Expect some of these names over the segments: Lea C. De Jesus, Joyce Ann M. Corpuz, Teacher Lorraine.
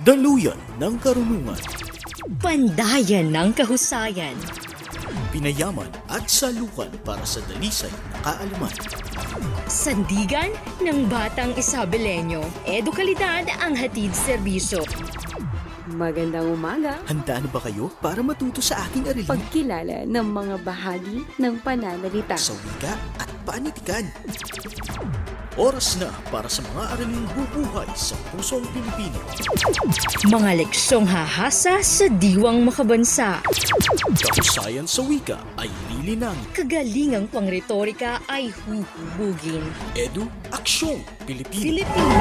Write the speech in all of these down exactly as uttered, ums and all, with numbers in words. Daluyan ng karunungan. Pandayan ng kahusayan. Pinayaman at salukan para sa dalisay na kaalaman. Sandigan ng batang Isabelenyo. Edukalidad ang hatid serbisyo. Magandang umaga. Handa na ba kayo para matuto sa aking aralin? Pagkilala ng mga bahagi ng pananalita. Sa wika at panitikan. Oras na para sa mga araling bubuhay sa pusong Pilipino. Mga leksyong hahasa sa diwang makabansa. Kahusayan sa wika ay lilinang. Kagalingang pangretorika ay huhubugin. Edu, aksyong Pilipino. Pilipino.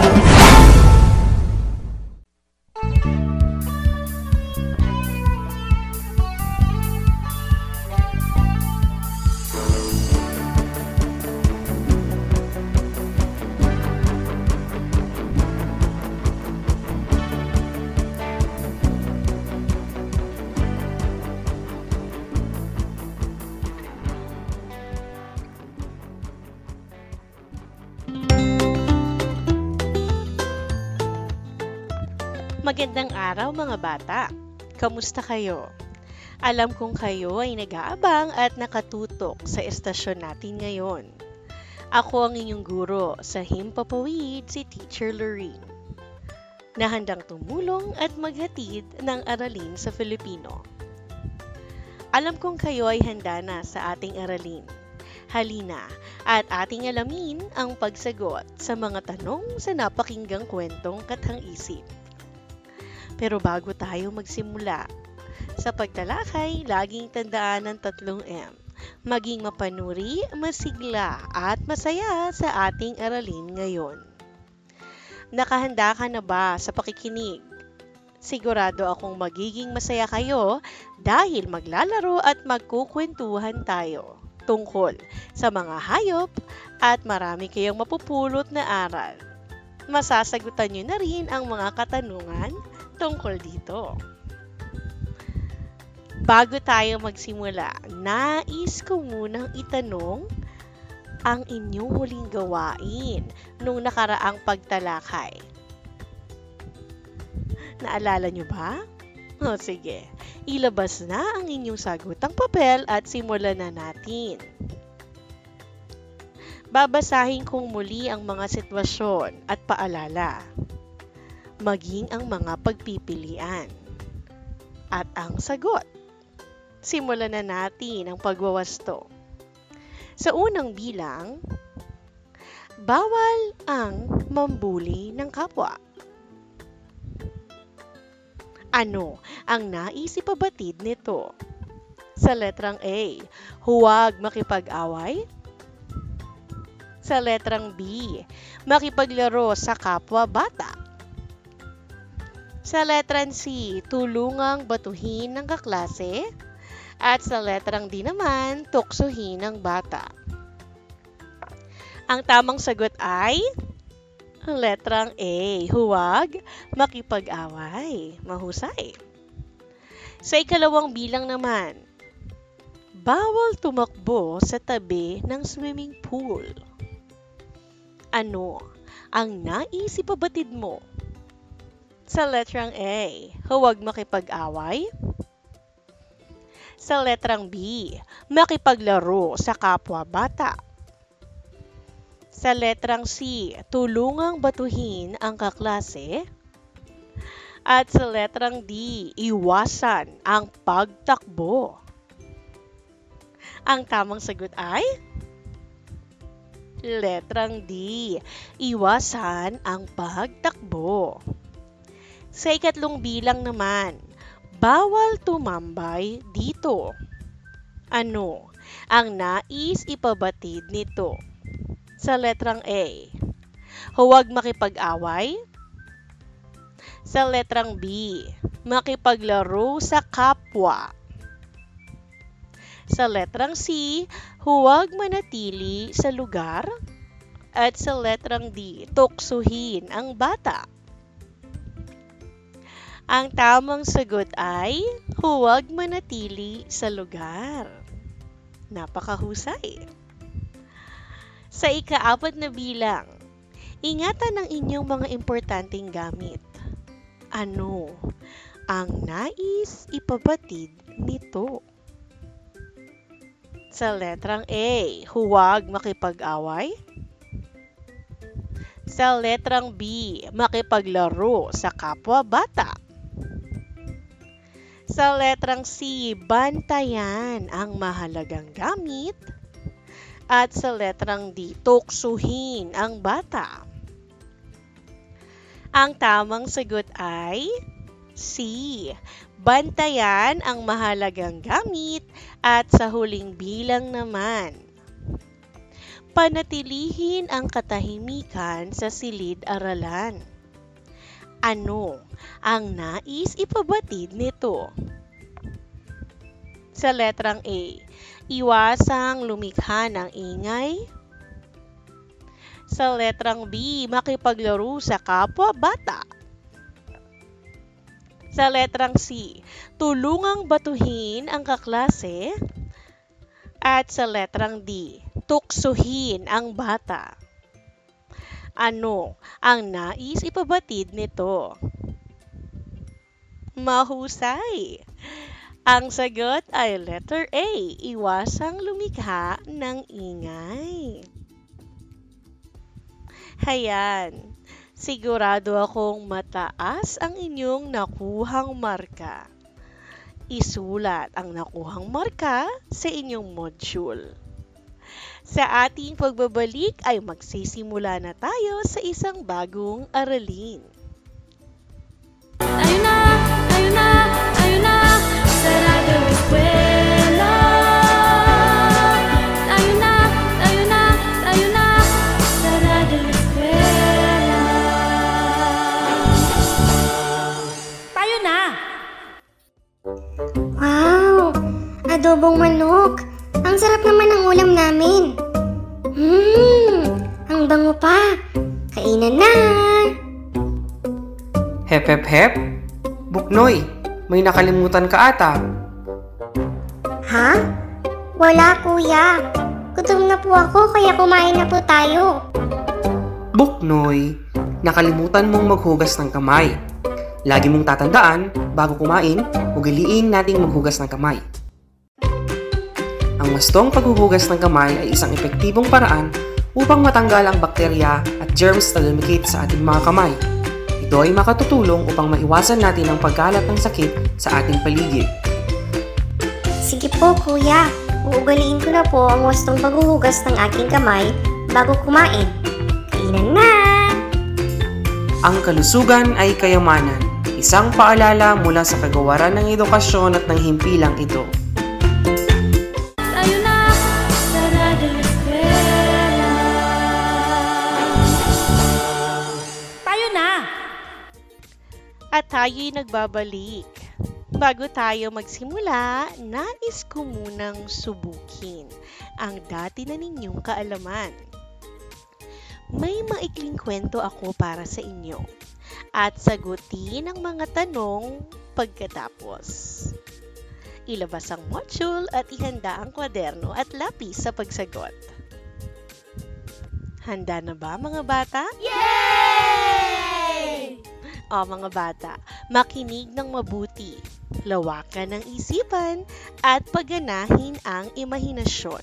Magandang araw mga bata! Kamusta kayo? Alam kong kayo ay nag-aabang at nakatutok sa estasyon natin ngayon. Ako ang inyong guro sa Himpapawid, si Teacher Lorraine, na handang tumulong at maghatid ng aralin sa Filipino. Alam kong kayo ay handa na sa ating aralin. Halina at ating alamin ang pagsagot sa mga tanong sa napakinggang kwentong kathang-isip. Pero bago tayo magsimula, sa pagtalakay, laging tandaan ang tatlong M. Maging mapanuri, masigla, at masaya sa ating aralin ngayon. Nakahanda ka na ba sa pakikinig? Sigurado akong magiging masaya kayo dahil maglalaro at magkukwentuhan tayo tungkol sa mga hayop at marami kayong mapupulot na aral. Masasagutan nyo na rin ang mga katanungan tungkol dito. Bago tayo magsimula, nais ko munang itanong ang inyong huling gawain nung nakaraang pagtalakay. Naalala nyo ba? O sige, ilabas na ang inyong sagutang papel at simulan na natin. Babasahin kong muli ang mga sitwasyon at paalala, maging ang mga pagpipilian at ang sagot. Simulan na natin ang pagwawasto. Sa unang bilang, bawal ang mambuli ng kapwa. Ano ang naisip pabatid nito? Sa letrang A, huwag makipag-away. Sa letrang B, makipaglaro sa kapwa bata. Sa letrang C, tulungang batuhin ng kaklase. At sa letrang D naman, tuksohin ng bata. Ang tamang sagot ay letrang A, huwag makipag-away. Mahusay. Sa ikalawang bilang naman, bawal tumakbo sa tabi ng swimming pool. Ano ang naisip pabatid mo? Sa letrang A, huwag makipag-away. Sa letrang B, makipaglaro sa kapwa bata. Sa letrang C, tulungang batuhin ang kaklase. At sa letrang D, iwasan ang pagtakbo. Ang tamang sagot ay letrang D, iwasan ang pagtakbo. Sa ikatlong bilang naman, bawal tumambay dito. Ano ang nais ipabatid nito? Sa letrang A, huwag makipag-away. Sa letrang B, makipaglaro sa kapwa. Sa letrang C, huwag manatili sa lugar. At sa letrang D, tuksohin ang bata. Ang tamang sagot ay huwag manatili sa lugar. Napakahusay. Sa ikaapat na bilang, ingatan ang inyong mga importanteng gamit. Ano ang nais ipabatid nito? Sa letrang A, huwag makipag-away. Sa letrang B, makipaglaro sa kapwa bata. Sa letrang C, bantayan ang mahalagang gamit. At sa letrang D, tuksuhin ang bata. Ang tamang sagot ay C. Bantayan ang mahalagang gamit at sa huling bilang naman, panatilihin ang katahimikan sa silid-aralan. Ano ang nais ipabatid nito? Sa letrang A, iwasang lumikha ng ingay. Sa letrang B, makipaglaro sa kapwa bata. Sa letrang C, tulungang batuhin ang kaklase. At sa letrang D, tuksuhin ang bata. Ano ang nais ipabatid nito? Mahusay! Ang sagot ay letter A, iwasang lumikha ng ingay. Hayan, sigurado akong mataas ang inyong nakuhang marka. Isulat ang nakuhang marka sa inyong module. Sa ating pagbabalik ay magsisimula na tayo sa isang bagong aralin. Tayo na, tayo na, tayo na, sarado eskwela. Tayo na, tayo na, tayo na, sarado eskwela. Tayo na! Wow! Adobong manok! Ang sarap naman ng ulam namin. Mmm, ang bango pa. Kainan na. Hep, hep, hep. Buknoy, may nakalimutan ka ata. Ha? Wala, kuya. Gutom na po ako kaya kumain na po tayo. Buknoy, nakalimutan mong maghugas ng kamay. Lagi mong tatandaan, bago kumain, ugaliin nating maghugas ng kamay. Ang wastong paghuhugas ng kamay ay isang epektibong paraan upang matanggal ang bakterya at germs na lumikit sa ating mga kamay. Ito ay makatutulong upang maiwasan natin ang pagkalat ng sakit sa ating paligid. Sige po, kuya. Uugaliin ko na po ang wastong paghuhugas ng aking kamay bago kumain. Kainan na! Ang kalusugan ay kayamanan. Isang paalala mula sa Kagawaran ng Edukasyon at ng Himpilang ito. At tayo'y nagbabalik. Bago tayo magsimula, nais ko munang subukin ang dati na ninyong kaalaman. May maikling kwento ako para sa inyo at sagutin ang mga tanong pagkatapos. Ilabas ang module at ihanda ang kwaderno at lapis sa pagsagot. Handa na ba mga bata? Yay! O mga bata, makinig ng mabuti, lawakan ng isipan at pagganahin ang imahinasyon.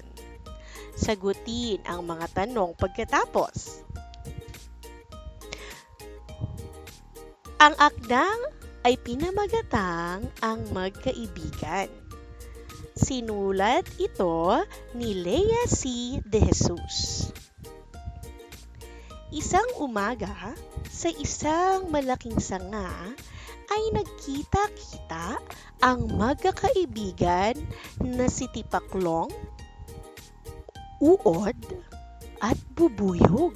Sagutin ang mga tanong pagkatapos. Ang akdang ay pinamagatang ang magkaibigan. Sinulat ito ni Lea C. De Jesus. Isang umaga, sa isang malaking sanga ay nagkita-kita ang magkakaibigan na si Tipaklong, Uod at Bubuyog.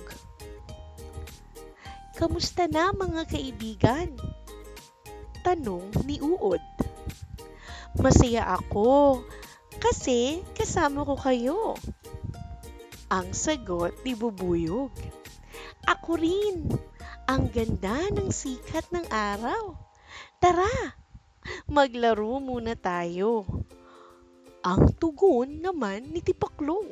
Kamusta na mga kaibigan? Tanong ni Uod. Masaya ako kasi kasama ko kayo. Ang sagot ni Bubuyog. Ako rin. Ang ganda ng sikat ng araw. Tara, maglaro muna tayo. Ang tugon naman ni Tipaklong.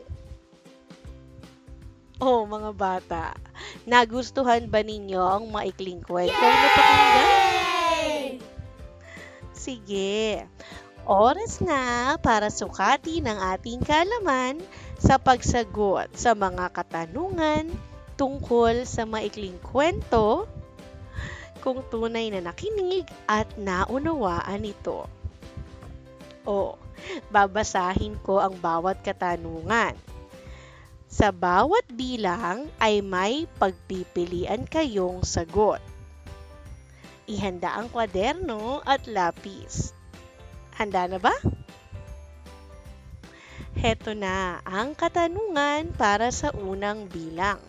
Oh, mga bata, nagustuhan ba ninyo ang maikling kwento na pakinggan? Sige, oras na para sukatin ang ating kaalaman sa pagsagot sa mga katanungan tungkol sa maikling kwento kung tunay na nakinig at naunawaan ito. O, babasahin ko ang bawat katanungan. Sa bawat bilang ay may pagpipilian kayong sagot. Ihanda ang kwaderno at lapis. Handa na ba? Heto na ang katanungan para sa unang bilang.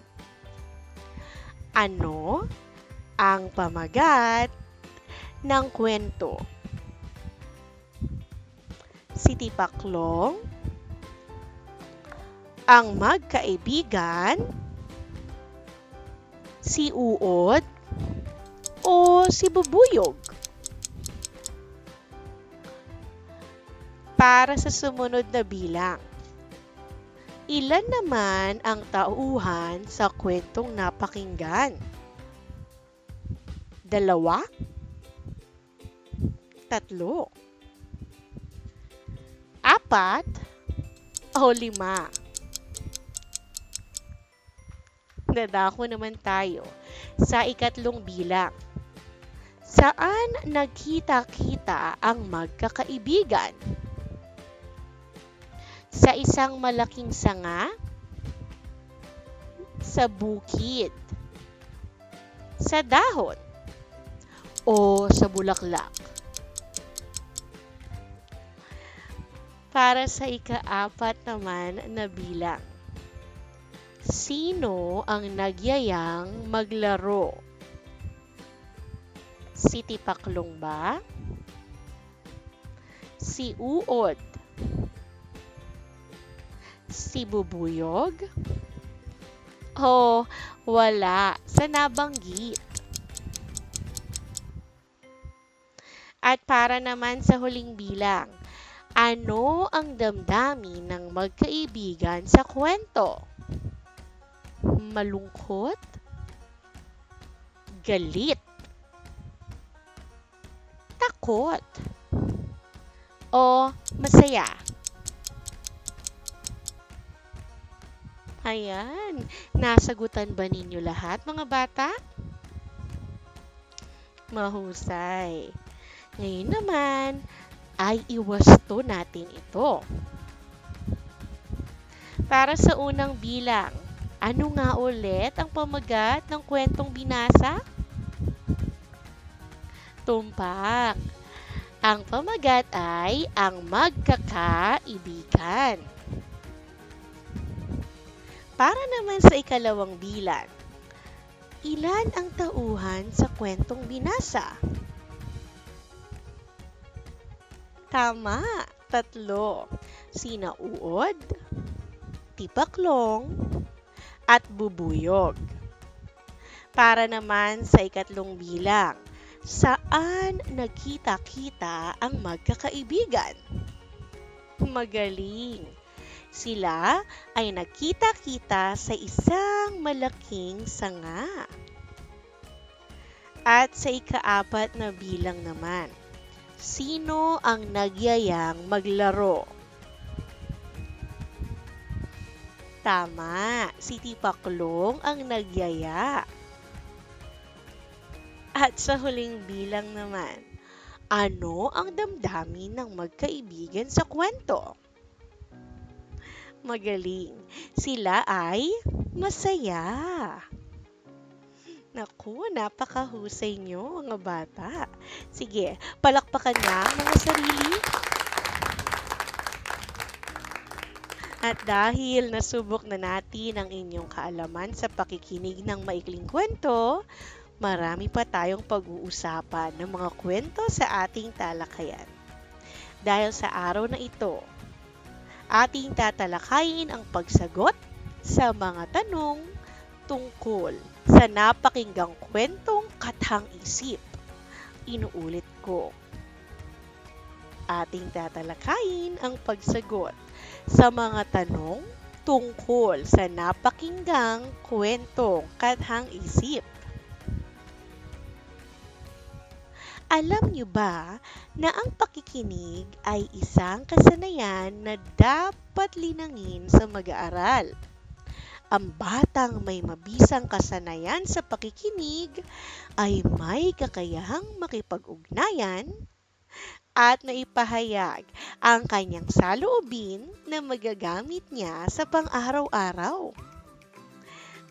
Ano ang pamagat ng kwento? Si Tipaklong, ang magkaibigan, si Uod, o si Bubuyog? Para sa sumunod na bilang, ilan naman ang tauhan sa kwentong napakinggan? Dalawa? Tatlo? Apat? O lima? Dadako naman tayo sa ikatlong bilang. Saan nagkita-kita ang magkakaibigan? Sa isang malaking sanga? Sa bukid? Sa dahon? O sa bulaklak? Para sa ikaapat naman na bilang. Sino ang nagyayang maglaro? Si Tipaklong ba? Si Uod? Si Bubuyog? O wala sa nabanggit? At para naman sa huling bilang, ano ang damdamin ng magkaibigan sa kwento? Malungkot? Galit? Takot? O masaya? Ayan, nasagutan ba ninyo lahat mga bata? Mahusay. Ngayon naman ay iwasto natin ito. Para sa unang bilang, ano nga ulit ang pamagat ng kwentong binasa? Tumpak. Ang pamagat ay ang magkakaibigan. Para naman sa ikalawang bilang, ilan ang tauhan sa kwentong binasa? Tama, tatlo. Sina Uod, Tipaklong, at Bubuyog. Para naman sa ikatlong bilang, saan nagkita-kita ang magkakaibigan? Magaling! Sila ay nagkita-kita sa isang malaking sanga. At sa ikaapat na bilang naman, sino ang nagyayang maglaro? Tama, si Tipaklong ang nagyaya. At sa huling bilang naman, ano ang damdamin ng magkaibigan sa kwento? Magaling, sila ay masaya. Naku, napakahusay nyo mga bata. Sige, palakpakan na mga sarili. At dahil nasubok na natin ang inyong kaalaman sa pakikinig ng maikling kwento, marami pa tayong pag-uusapan ng mga kwento sa ating talakayan. Dahil sa araw na ito, ating tatalakayin ang pagsagot sa mga tanong tungkol sa napakinggang kwentong kathang-isip. Inuulit ko. Ating tatalakayin ang pagsagot sa mga tanong tungkol sa napakinggang kwentong kathang-isip. Alam niyo ba na ang pakikinig ay isang kasanayan na dapat linangin sa mag-aaral? Ang batang may mabisang kasanayan sa pakikinig ay may kakayahang makipag-ugnayan at maipahayag ang kanyang saloobin na magagamit niya sa pang-araw-araw.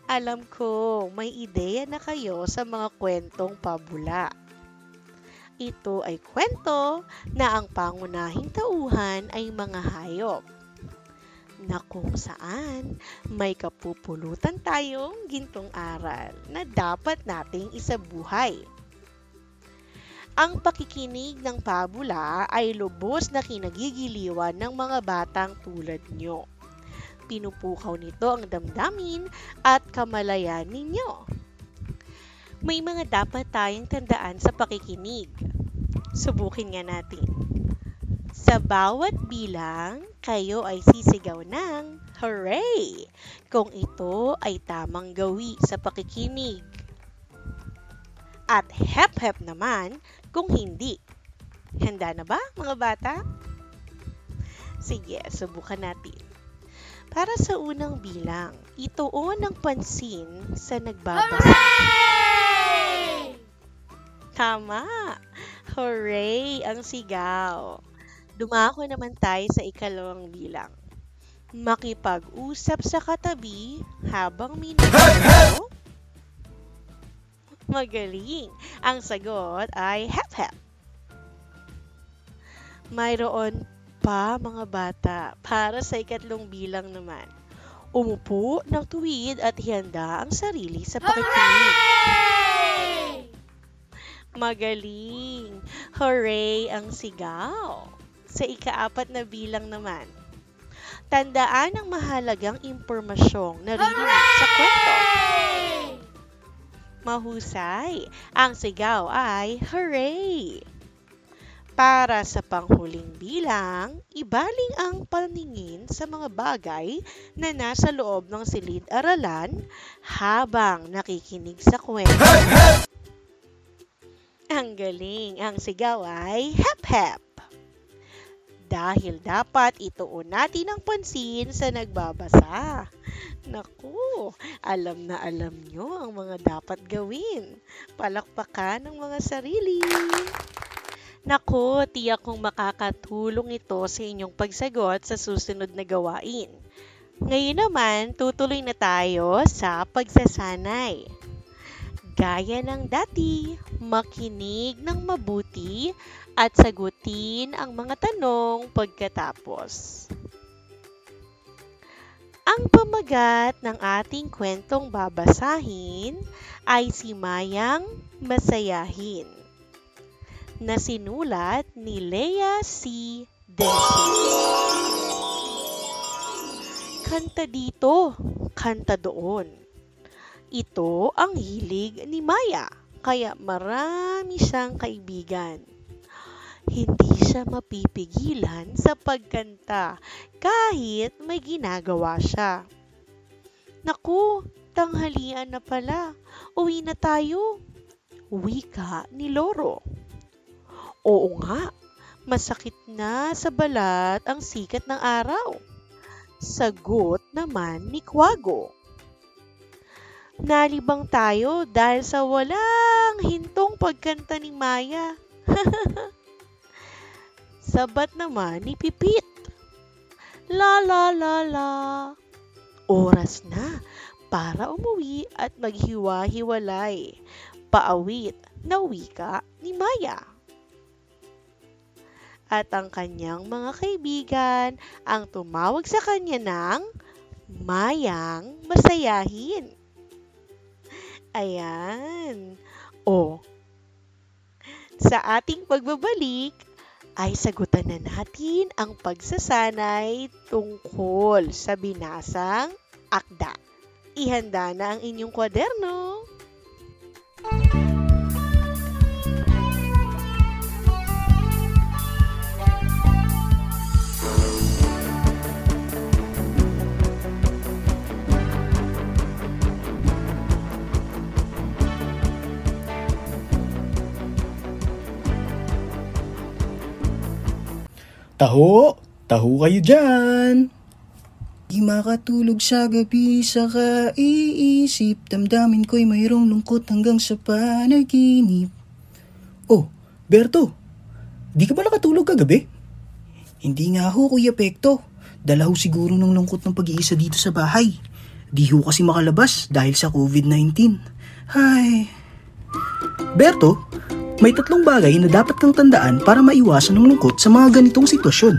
Alam ko, may ideya na kayo sa mga kwentong pabula. Ito ay kwento na ang pangunahing tauhan ay mga hayop, na kung saan may kapupulutan tayong gintong aral na dapat nating isabuhay. Ang pakikinig ng pabula ay lubos na kinagigiliwan ng mga batang tulad nyo. Pinupukaw nito ang damdamin at kamalayan ninyo. May mga dapat tayong tandaan sa pakikinig. Subukin nga natin. Sa bawat bilang, kayo ay sisigaw ng hooray kung ito ay tamang gawi sa pakikinig. At hep-hep naman kung hindi. Handa na ba mga bata? Sige, subukan natin. Para sa unang bilang, ituon ang pansin sa nagbabasa. Hooray! Tama! Hooray! Ang sigaw! Dumako naman tayo sa ikalawang bilang. Makipag-usap sa katabi habang minagaw. Magaling! Ang sagot ay hep-hep. Mayroon pa mga bata para sa ikatlong bilang naman. Umupo ng tuwid at ihanda ang sarili sa pakikinig. Magaling! Hooray! Ang sigaw! Sa ikaapat na bilang naman, tandaan ang mahalagang impormasyong naririnig sa kwento. Mahusay! Ang sigaw ay hooray! Para sa panghuling bilang, ibaling ang paningin sa mga bagay na nasa loob ng silid-aralan habang nakikinig sa kwento. Ang galing! Ang sigaw ay hep-hep! Dahil dapat ituon natin ang pansin sa nagbabasa. Naku! Alam na alam nyo ang mga dapat gawin. Palakpakan ang mga sarili. Naku! Tiyak kong makakatulong ito sa inyong pagsagot sa susunod na gawain. Ngayon naman, tutuloy na tayo sa pagsasanay. Gaya ng dati, makinig ng mabuti at sagutin ang mga tanong pagkatapos. Ang pamagat ng ating kwentong babasahin ay Si Mayang Masayahin, na sinulat ni Leya C. De Jesus. Kanta dito, kanta doon. Ito ang hilig ni Maya, kaya marami siyang kaibigan. Hindi siya mapipigilan sa pagkanta kahit may ginagawa siya. Naku, tanghalian na pala. Uwi na tayo. Wika ni Loro. Oo nga, masakit na sa balat ang sikat ng araw. Sagot naman ni Kwago. Nalibang tayo dahil sa walang hintong pagkanta ni Maya. Sabat naman ni Pipit. La la la la. Oras na para umuwi at maghiwa-hiwalay. Paawit na wika ni Maya. At ang kanyang mga kaibigan ang tumawag sa kanya ng Mayang Masayahin. Ayan. O, sa ating pagbabalik ay sagutan na natin ang pagsasanay tungkol sa binasang akda. Ihanda na ang inyong kwaderno. Taho! Taho kayo dyan! Di makatulog sa gabi, saka iisip. Damdamin ko'y mayroong lungkot hanggang sa panaginip. Oh, Berto! Di ka ba nakatulog kagabi? Hindi nga ho, Kuya Pekto. Dala ho siguro ng lungkot ng pag-iisa dito sa bahay. Di ho kasi makalabas dahil sa COVID nineteen. Hay! Berto! May tatlong bagay na dapat kang tandaan para maiwasan ang lungkot sa mga ganitong sitwasyon.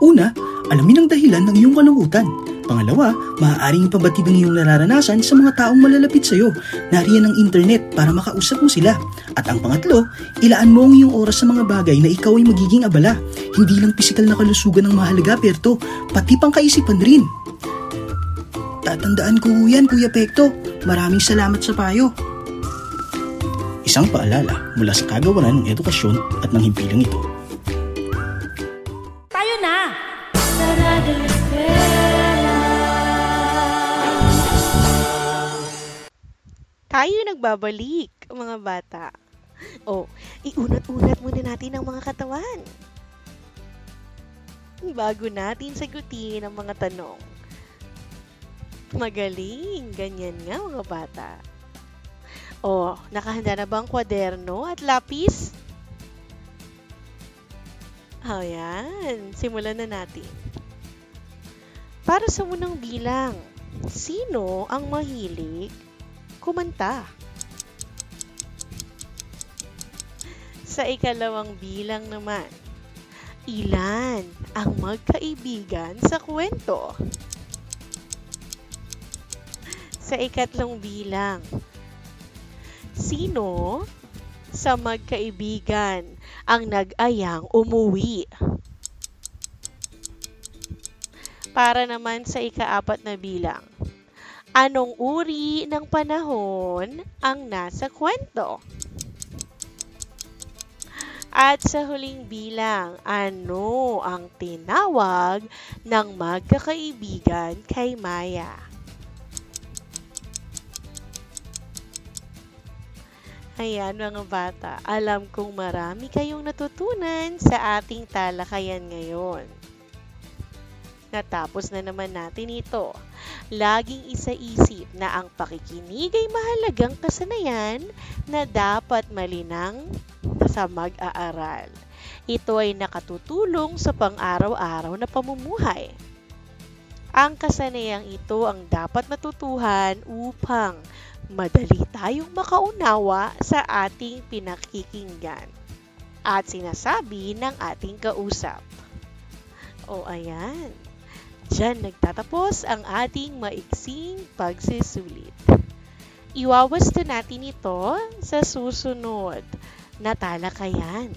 Una, alamin ang dahilan ng iyong kalungkutan. Pangalawa, maaaring ipabatid ang iyong nararanasan sa mga taong malalapit sa iyo. Nariyan ang internet para makausap mo sila. At ang pangatlo, ilaan mo ang iyong oras sa mga bagay na ikaw ay magiging abala. Hindi lang pisikal na kalusugan ang mahalaga, Berto, pati pangkaisipan rin. Tatandaan ko yan, Kuya Pekto. Maraming salamat sa payo. Isang paalala mula sa Kagawaran ng Edukasyon at ng himpilang ito. Tayo na! Tayo nagbabalik, mga bata. O, oh, iunat-unat muna natin ang mga katawan. Bago natin sagutin ang mga tanong. Magaling! Ganyan nga, mga bata. O, oh, nakahanda na ba ang kwaderno at lapis? O, yan. Simulan na natin. Para sa unang bilang, sino ang mahilig kumanta? Sa ikalawang bilang naman, ilan ang magkaibigan sa kwento? Sa ikatlong bilang, sino sa magkaibigan ang nag-ayang umuwi? Para naman sa ikaapat na bilang, anong uri ng panahon ang nasa kwento? At sa huling bilang, ano ang tinawag ng magkakaibigan kay Maya? Ayan, mga bata, alam kong marami kayong natutunan sa ating talakayan ngayon. Natapos na naman natin ito. Laging isaisip na ang pakikinig ay mahalagang kasanayan na dapat malinang sa mag-aaral. Ito ay nakatutulong sa pang-araw-araw na pamumuhay. Ang kasanayang ito ang dapat matutuhan upang madali tayong makaunawa sa ating pinakikinggan at sinasabi ng ating kausap. O ayan, dyan nagtatapos ang ating maiksing pagsisulit. Iwawasto natin ito sa susunod na talakayan.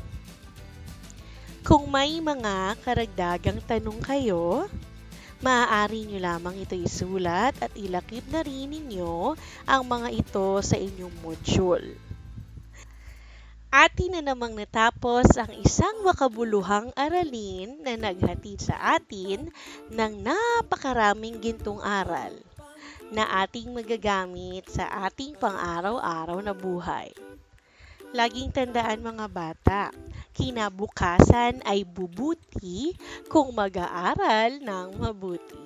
Kung may mga karagdagang tanong kayo, maaari nyo lamang ito isulat at ilakip na rin ninyo ang mga ito sa inyong module. Atin na namang natapos ang isang makabuluhang aralin na naghatid sa atin ng napakaraming gintong aral na ating magagamit sa ating pang-araw-araw na buhay. Laging tandaan, mga bata, kinabukasan ay bubuti kung mag-aaral ng mabuti.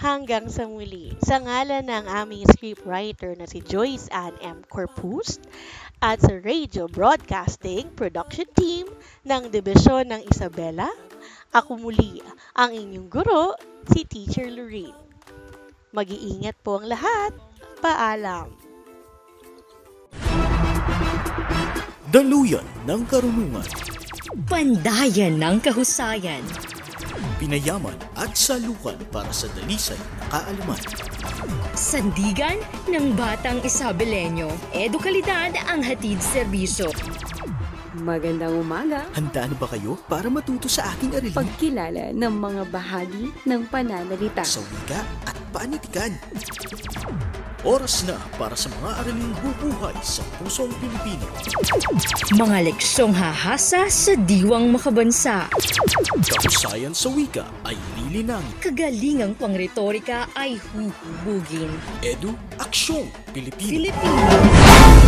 Hanggang sa muli, sa ngalan ng aming scriptwriter na si Joyce Ann M. Corpuz at sa Radio Broadcasting Production Team ng Dibisyon ng Isabela, ako muli ang inyong guro, si Teacher Lorraine. Mag-iingat po ang lahat. Paalam! Daluyan ng karunungan. Pandayan ng kahusayan. Pinayaman at salukan para sa dalisay na kaalaman. Sandigan ng batang Isabelenyo. Edukalidad ang hatid serbisyo. Magandang umaga. Handa na ba kayo para matuto sa aking aralin? Pagkilala ng mga bahagi ng pananalita. Sa wika at panitikan. Oras na para sa mga araling bubuhay sa pusong Pilipino. Mga leksyong hahasa sa diwang makabansa. Kahusayan sa wika ay lilinangin. Kagalingang pangretorika ay huhubugin. Edu, aksyong Pilipino. Pilipino.